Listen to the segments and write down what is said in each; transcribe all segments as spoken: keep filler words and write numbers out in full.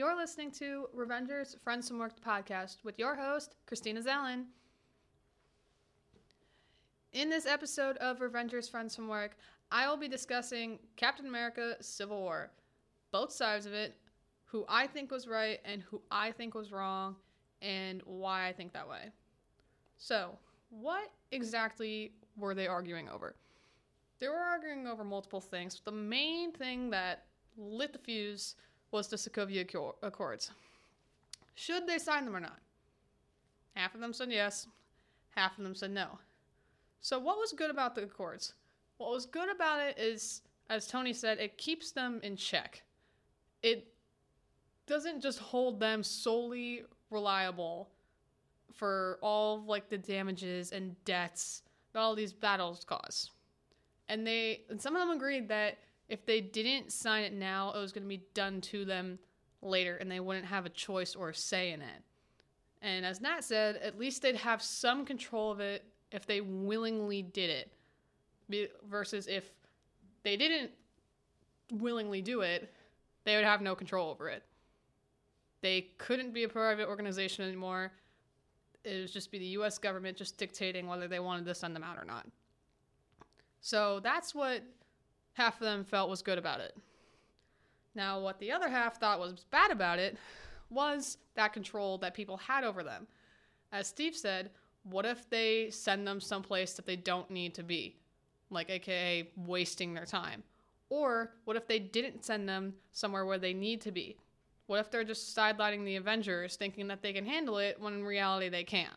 You're listening to Revengers: Friends from Work podcast with your host, Christina Zelin. In this episode of Revengers: Friends from Work, I will be discussing Captain America Civil War, both sides of it, who I think was right and who I think was wrong, and why I think that way. So, what exactly were they arguing over? They were arguing over multiple things, but the main thing that lit the fuse was the Sokovia Accords. Should they sign them or not? Half of them said yes, half of them said no. So what was good about the Accords? What was good about it is, as Tony said, it keeps them in check. It doesn't just hold them solely reliable for all of, like, the damages and debts that all these battles cause. And they, and some of them agreed that if they didn't sign it now, it was going to be done to them later, and they wouldn't have a choice or a say in it. And as Nat said, at least they'd have some control of it if they willingly did it, be, versus if they didn't willingly do it, they would have no control over it. They couldn't be a private organization anymore. It would just be the U S government just dictating whether they wanted to send them out or not. So that's what half of them felt was good about it. Now, what the other half thought was bad about it was that control that people had over them. As Steve said, what if they send them someplace that they don't need to be? Like, aka wasting their time. Or what if they didn't send them somewhere where they need to be? What if they're just sidelining the Avengers, thinking that they can handle it when in reality they can't?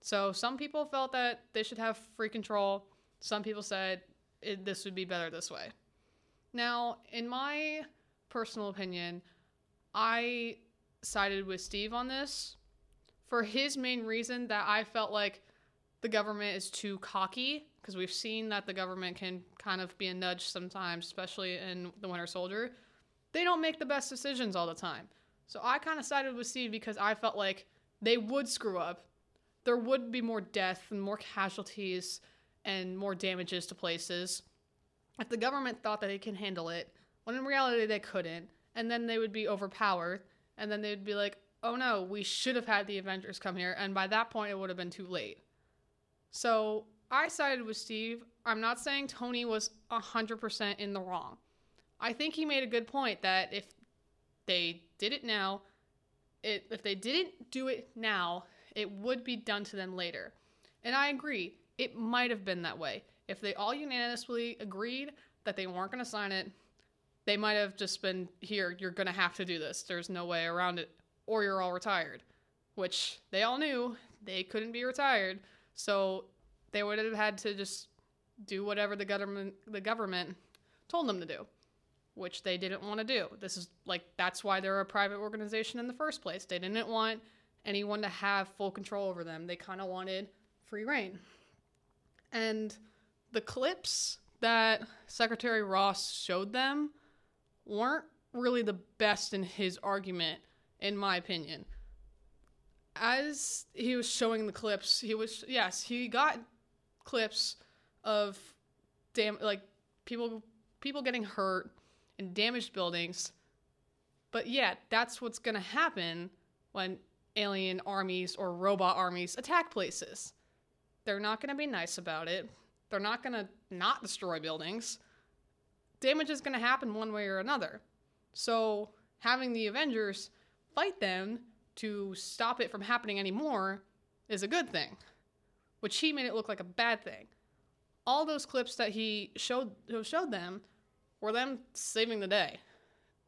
So some people felt that they should have free control. Some people said it, this would be better this way. Now, in my personal opinion, I sided with Steve on this for his main reason that I felt like the government is too cocky, because we've seen that the government can kind of be a nudge sometimes, especially in The Winter Soldier. They don't make the best decisions all the time. So I kind of sided with Steve because I felt like they would screw up. There would be more death and more casualties and more damages to places if the government thought that they can handle it, when in reality they couldn't. And then they would be overpowered. And then they'd be like, oh no, we should have had the Avengers come here. And by that point, it would have been too late. So I sided with Steve. I'm not saying Tony was one hundred percent in the wrong. I think he made a good point that if they did it now, it, if they didn't do it now, it would be done to them later. And I agree. It might have been that way. If they all unanimously agreed that they weren't going to sign it, they might have just been, here, you're going to have to do this. There's no way around it. Or you're all retired. Which they all knew they couldn't be retired. So they would have had to just do whatever the government, the government told them to do, which they didn't want to do. This is, like, that's why they're a private organization in the first place. They didn't want anyone to have full control over them. They kind of wanted free reign. And the clips that Secretary Ross showed them weren't really the best in his argument, in my opinion. As he was showing the clips, he was, yes, he got clips of, damn, like, people, people getting hurt, and damaged buildings. But yeah, that's what's going to happen when alien armies or robot armies attack places. They're not going to be nice about it. They're not going to not destroy buildings. Damage is going to happen one way or another. So having the Avengers fight them to stop it from happening anymore is a good thing, which he made it look like a bad thing. All those clips that he showed, showed them were them saving the day.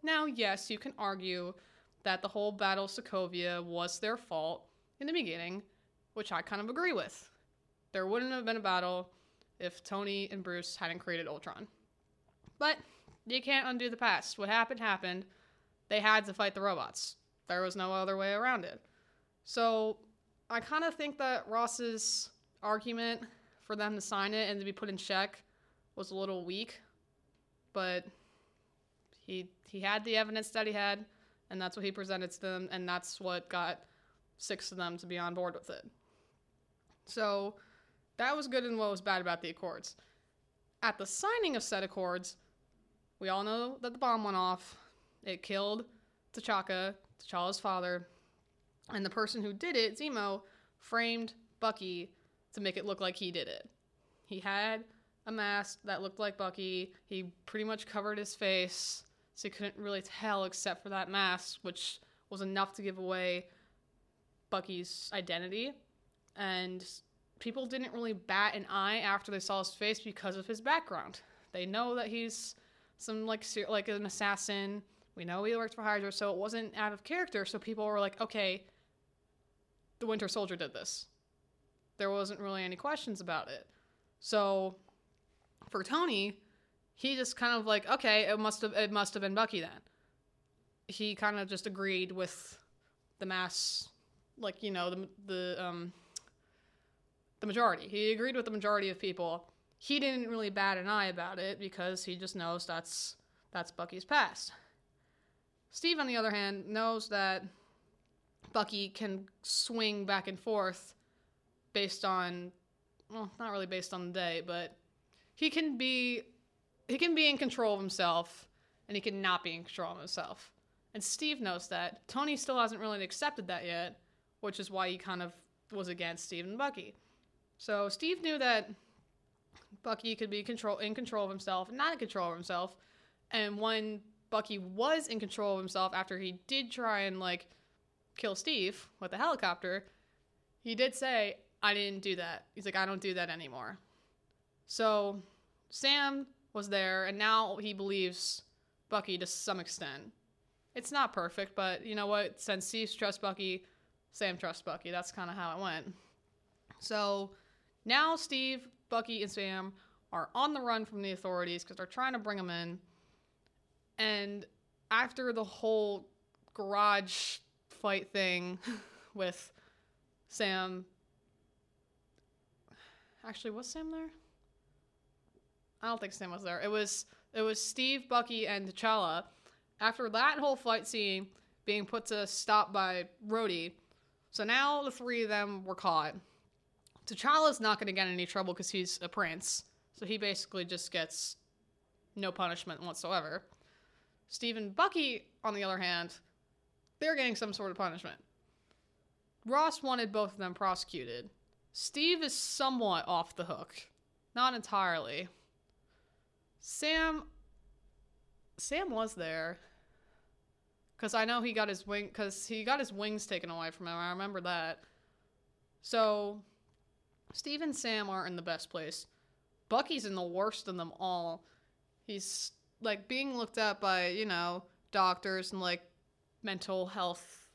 Now, yes, you can argue that the whole Battle of Sokovia was their fault in the beginning, which I kind of agree with. There wouldn't have been a battle if Tony and Bruce hadn't created Ultron. But you can't undo the past. What happened, happened. They had to fight the robots. There was no other way around it. So I kind of think that Ross's argument for them to sign it and to be put in check was a little weak. But he he had the evidence that he had, and that's what he presented to them, and that's what got six of them to be on board with it. So that was good and what was bad about the Accords. At the signing of said Accords, we all know that the bomb went off. It killed T'Chaka, T'Challa's father, and the person who did it, Zemo, framed Bucky to make it look like he did it. He had a mask that looked like Bucky. He pretty much covered his face, so you couldn't really tell except for that mask, which was enough to give away Bucky's identity. And people didn't really bat an eye after they saw his face because of his background. They know that he's some like ser- like an assassin. We know he worked for Hydra, so it wasn't out of character. So people were like, okay, the Winter Soldier did this. There wasn't really any questions about it. So for Tony, he just kind of like, okay, it must have it must have been Bucky then. He kind of just agreed with the mass, like, you know, the the um the majority. He agreed with the majority of people. He didn't really bat an eye about it because he just knows that's that's Bucky's past. Steve, on the other hand, knows that Bucky can swing back and forth based on, well, not really based on the day, but he can be he can be in control of himself and he can not be in control of himself. And Steve knows that. Tony still hasn't really accepted that yet, which is why he kind of was against Steve and Bucky. So Steve knew that Bucky could be control in control of himself and not in control of himself. And when Bucky was in control of himself after he did try and, like, kill Steve with a helicopter, he did say, I didn't do that. He's like, I don't do that anymore. So Sam was there, and now he believes Bucky to some extent. It's not perfect, but you know what? Since Steve trusts Bucky, Sam trusts Bucky. That's kind of how it went. So now Steve, Bucky, and Sam are on the run from the authorities because they're trying to bring them in. And after the whole garage fight thing with Sam... Actually, was Sam there? I don't think Sam was there. It was it was Steve, Bucky, and T'Challa. After that whole fight scene being put to stop by Rhodey, so now the three of them were caught. T'Challa's not going to get in any trouble because he's a prince, so he basically just gets no punishment whatsoever. Steve and Bucky, on the other hand, they're getting some sort of punishment. Ross wanted both of them prosecuted. Steve is somewhat off the hook. Not entirely. Sam... Sam was there. Because I know he got his wing... Because he got his wings taken away from him. I remember that. So, Steve and Sam aren't in the best place. Bucky's in the worst of them all. He's... like, being looked at by, you know, doctors and, like, mental health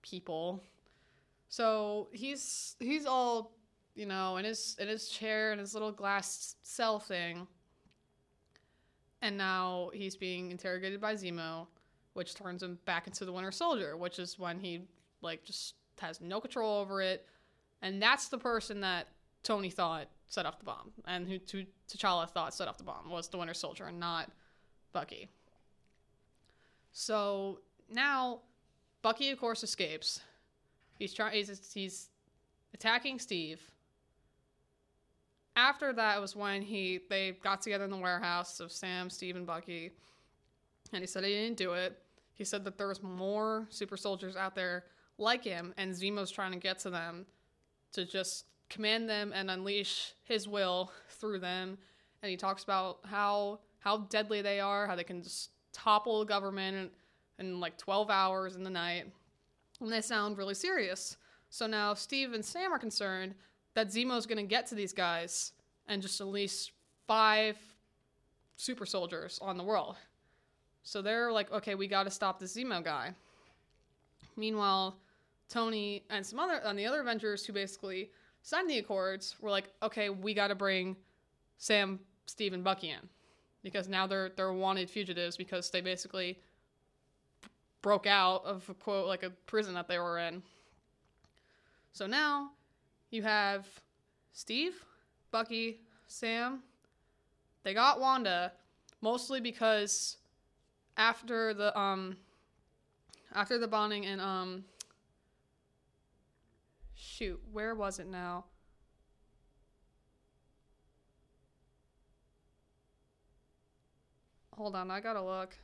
people. So, he's he's all, you know, in his in his chair, in his little glass cell thing. And now he's being interrogated by Zemo, which turns him back into the Winter Soldier, which is when he, like, just has no control over it. And that's the person that Tony thought set off the bomb, and who T'Challa thought set off the bomb was the Winter Soldier and not... Bucky. So now Bucky, of course, escapes. He's trying. He's, he's attacking Steve. After that was when he they got together in the warehouse of Sam, Steve, and Bucky, and he said he didn't do it. He said that there was more super soldiers out there like him, and Zemo's trying to get to them to just command them and unleash his will through them. And he talks about how. How deadly they are, how they can just topple a government in, in like twelve hours in the night. And they sound really serious. So now Steve and Sam are concerned that Zemo's going to get to these guys and just unleash five super soldiers on the world. So they're like, okay, we got to stop this Zemo guy. Meanwhile, Tony and some other, and the other Avengers who basically signed the Accords were like, okay, we got to bring Sam, Steve, and Bucky in. Because now they're they're wanted fugitives because they basically broke out of a quote like a prison that they were in. So now you have Steve, Bucky, Sam. They got Wanda mostly because after the um after the bombing in um shoot, where was it now? Hold on, I gotta look.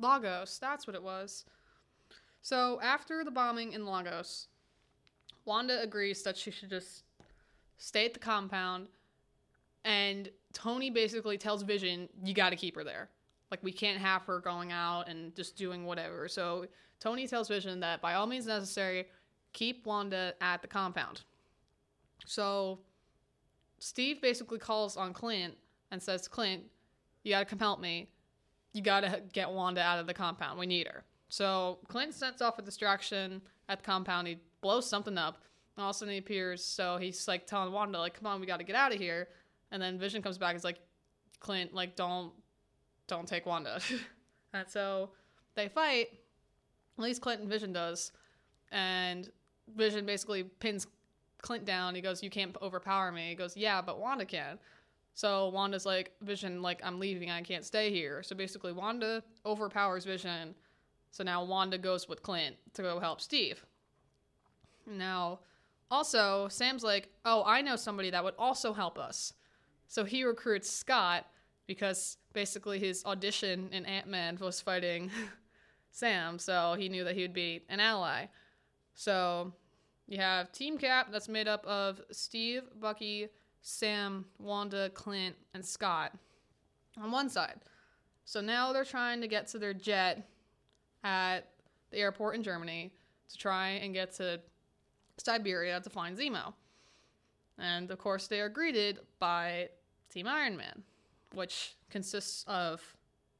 Lagos, that's what it was. So after the bombing in Lagos, Wanda agrees that she should just stay at the compound, and Tony basically tells Vision, you got to keep her there. Like, we can't have her going out and just doing whatever. So Tony tells Vision that by all means necessary, keep Wanda at the compound. So Steve basically calls on Clint and says, Clint, you got to come help me. You got to get Wanda out of the compound. We need her. So Clint sets off a distraction at the compound. He blows something up. And all of a sudden he appears. So he's like telling Wanda, like, come on, we got to get out of here. And then Vision comes back. He's like, Clint, like, don't. Don't take Wanda. And so they fight. At least Clint and Vision does. And Vision basically pins Clint down. He goes, you can't overpower me. He goes, yeah, but Wanda can. So Wanda's like, Vision, like, I'm leaving. I can't stay here. So basically Wanda overpowers Vision. So now Wanda goes with Clint to go help Steve. Now, also, Sam's like, oh, I know somebody that would also help us. So he recruits Scott because basically his audition in Ant-Man was fighting Sam, so he knew that he would be an ally. So you have Team Cap that's made up of Steve, Bucky, Sam, Wanda, Clint, and Scott on one side. So now they're trying to get to their jet at the airport in Germany to try and get to Siberia to find Zemo. And of course they are greeted by Team Iron Man, which consists of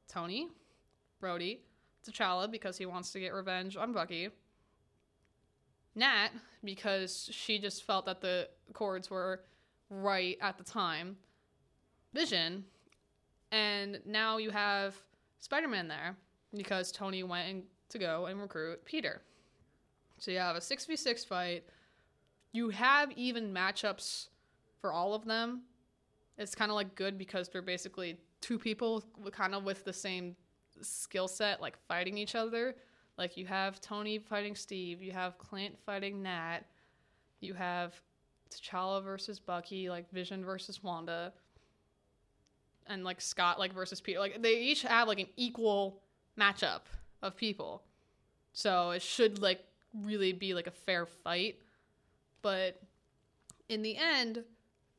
Tony, Rhodey, T'Challa, because he wants to get revenge on Bucky, Nat, because she just felt that the Accords were right at the time, Vision, and now you have Spider-Man there, because Tony went in to go and recruit Peter. So you have a six v six fight. You have even matchups for all of them. It's kind of, like, good because they're basically two people kind of with the same skill set, like, fighting each other. Like, you have Tony fighting Steve. You have Clint fighting Nat. You have T'Challa versus Bucky, like, Vision versus Wanda. And, like, Scott, like, versus Peter. Like, they each have, like, an equal matchup of people. So it should, like, really be, like, a fair fight. But in the end,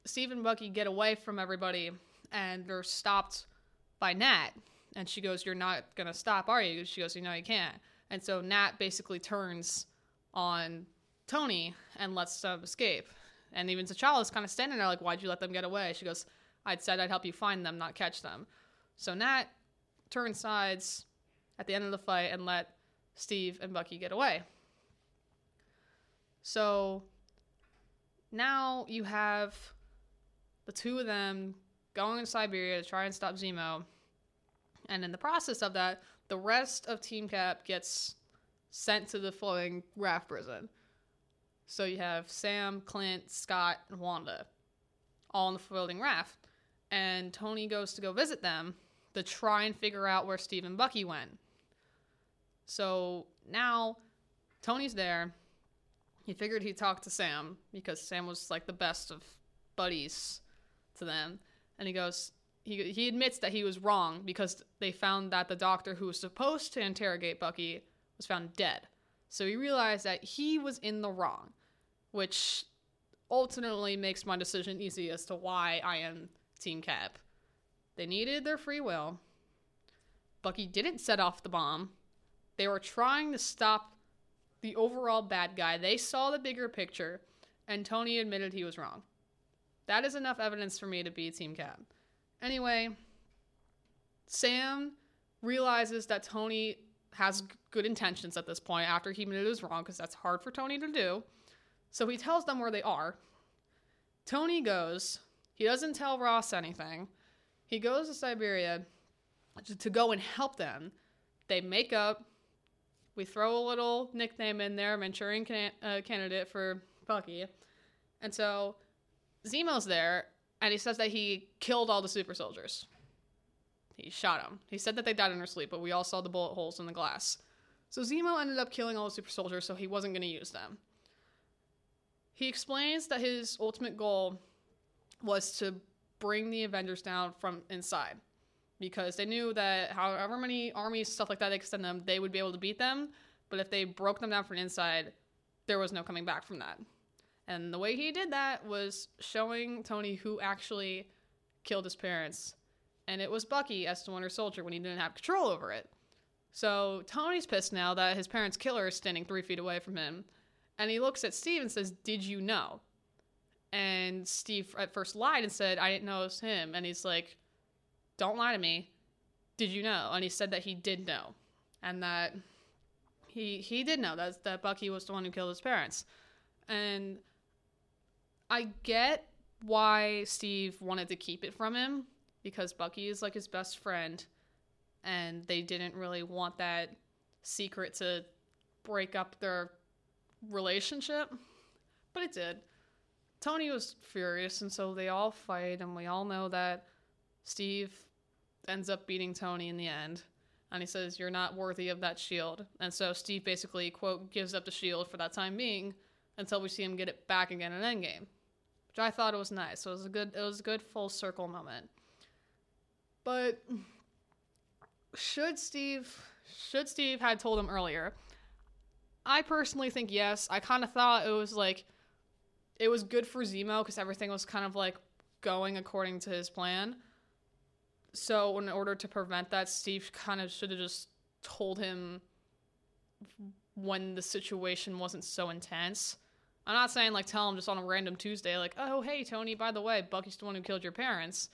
Steve and Bucky get away from everybody, and they're stopped by Nat. And she goes, you're not going to stop, are you? She goes, you know, you can't. And so Nat basically turns on Tony and lets them escape. And even T'Challa's kind of standing there like, why'd you let them get away? She goes, I said I'd help you find them, not catch them. So Nat turns sides at the end of the fight and let Steve and Bucky get away. So now you have the two of them going to Siberia to try and stop Zemo. And in the process of that, the rest of Team Cap gets sent to the floating R A F prison. So you have Sam, Clint, Scott, and Wanda all in the floating R A F. And Tony goes to go visit them to try and figure out where Steve and Bucky went. So now Tony's there. He figured he'd talk to Sam because Sam was like the best of buddies to them, and he goes he he admits that he was wrong because they found that the doctor who was supposed to interrogate Bucky was found dead. So he realized that he was in the wrong, which ultimately makes my decision easy as to why I am Team Cap. They needed their free will. Bucky didn't set off the bomb. They were trying to stop the overall bad guy. They saw the bigger picture, and Tony admitted he was wrong. That is enough evidence for me to be Team Cap. Anyway, Sam realizes that Tony has good intentions at this point after he admitted it was wrong, because that's hard for Tony to do. So he tells them where they are. Tony goes. He doesn't tell Ross anything. He goes to Siberia to, to go and help them. They make up. We throw a little nickname in there, Manchurian can- uh, Candidate for Bucky. And so Zemo's there, and he says that he killed all the super soldiers. He shot them. He said that they died in their sleep, but we all saw the bullet holes in the glass. So Zemo ended up killing all the super soldiers, so he wasn't going to use them. He explains that his ultimate goal was to bring the Avengers down from inside. because they knew that however many armies, stuff like that, they could send them, they would be able to beat them. But if they broke them down from the inside, there was no coming back from that. And the way he did that was showing Tony who actually killed his parents. And it was Bucky as the Winter Soldier when he didn't have control over it. So Tony's pissed now that his parents' killer is standing three feet away from him. And he looks at Steve and says, "Did you know?" And Steve at first lied and said, "I didn't know it was him." And he's like, "Don't lie to me. Did you know?" And he said that he did know. And that he he did know that, that Bucky was the one who killed his parents. And I get why Steve wanted to keep it from him, because Bucky is like his best friend. And they didn't really want that secret to break up their relationship. But it did. Tony was furious, and so they all fight, and we all know that Steve ends up beating Tony in the end. And he says, "You're not worthy of that shield." And so Steve basically, quote, gives up the shield for that time being until we see him get it back again in Endgame. Which I thought it was nice. So it was a good it was a good full circle moment. But should Steve should Steve had told him earlier? I personally think yes. I kind of thought it was like it was good for Zemo because everything was kind of like going according to his plan. So in order to prevent that, Steve kind of should have just told him when the situation wasn't so intense. I'm not saying like tell him just on a random Tuesday like, "Oh, hey, Tony, by the way, Bucky's the one who killed your parents."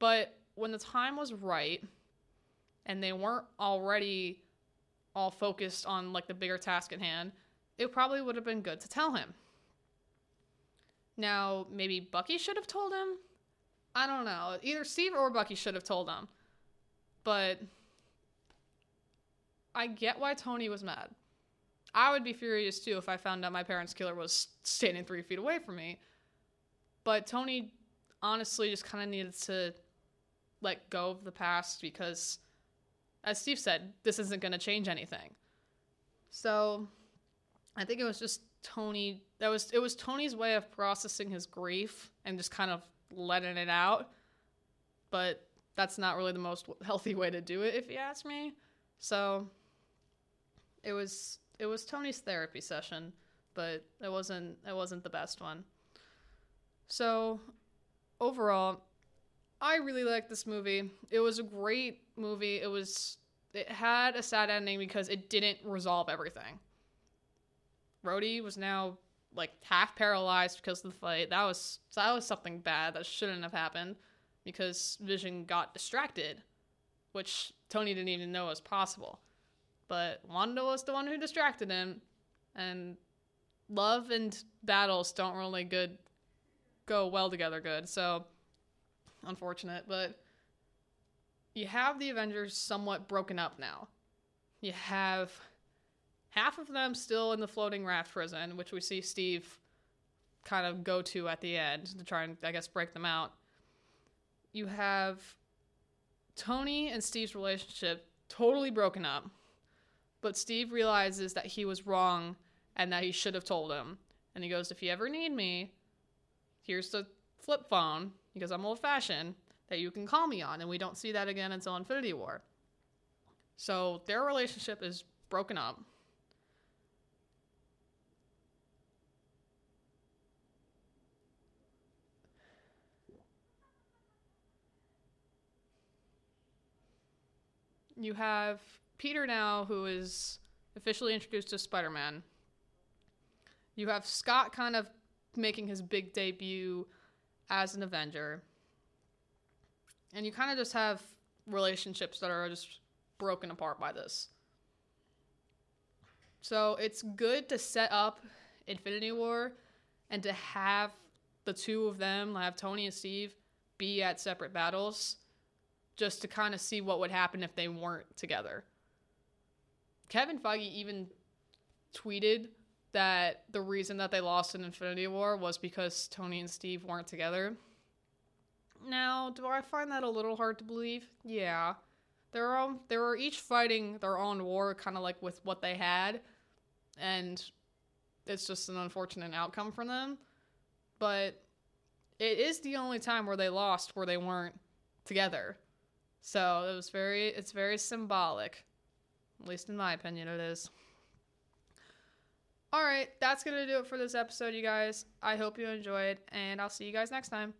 But when the time was right and they weren't already all focused on, like, the bigger task at hand, it probably would have been good to tell him. Now, maybe Bucky should have told him? I don't know. Either Steve or Bucky should have told him. But I get why Tony was mad. I would be furious, too, if I found out my parents' killer was standing three feet away from me. But Tony, honestly, just kind of needed to let go of the past because, as Steve said, this isn't going to change anything. So I think it was just Tony. That was it was Tony's way of processing his grief and just kind of letting it out. But that's not really the most healthy way to do it, if you ask me. So it was it was Tony's therapy session, but it wasn't it wasn't the best one. So overall, I really liked this movie. It was a great movie. It was, it had a sad ending because it didn't resolve everything. Rhodey was now like half paralyzed because of the fight. That was, that was something bad that shouldn't have happened because Vision got distracted, which Tony didn't even know was possible. But Wanda was the one who distracted him, and love and battles don't really good go well together good. So unfortunate, but you have the Avengers somewhat broken up now. You have half of them still in the floating raft prison, which we see Steve kind of go to at the end to try and, I guess, break them out. You have Tony and Steve's relationship totally broken up, but Steve realizes that he was wrong and that he should have told him. And he goes, "If you ever need me, here's the flip phone, because I'm old-fashioned, that you can call me on," and we don't see that again until Infinity War. So their relationship is broken up. You have Peter now, who is officially introduced as Spider-Man. You have Scott kind of making his big debut as an Avenger. And you kind of just have relationships that are just broken apart by this. So it's good to set up Infinity War and to have the two of them, have Tony and Steve, be at separate battles just to kind of see what would happen if they weren't together. Kevin Feige even tweeted that the reason that they lost in Infinity War was because Tony and Steve weren't together. Now, do I find that a little hard to believe? Yeah. They were, all, they were each fighting their own war, kind of like with what they had. And it's just an unfortunate outcome for them. But it is the only time where they lost where they weren't together. So it was very, it's very symbolic. At least in my opinion, it is. All right, that's going to do it for this episode, you guys. I hope you enjoyed, and I'll see you guys next time.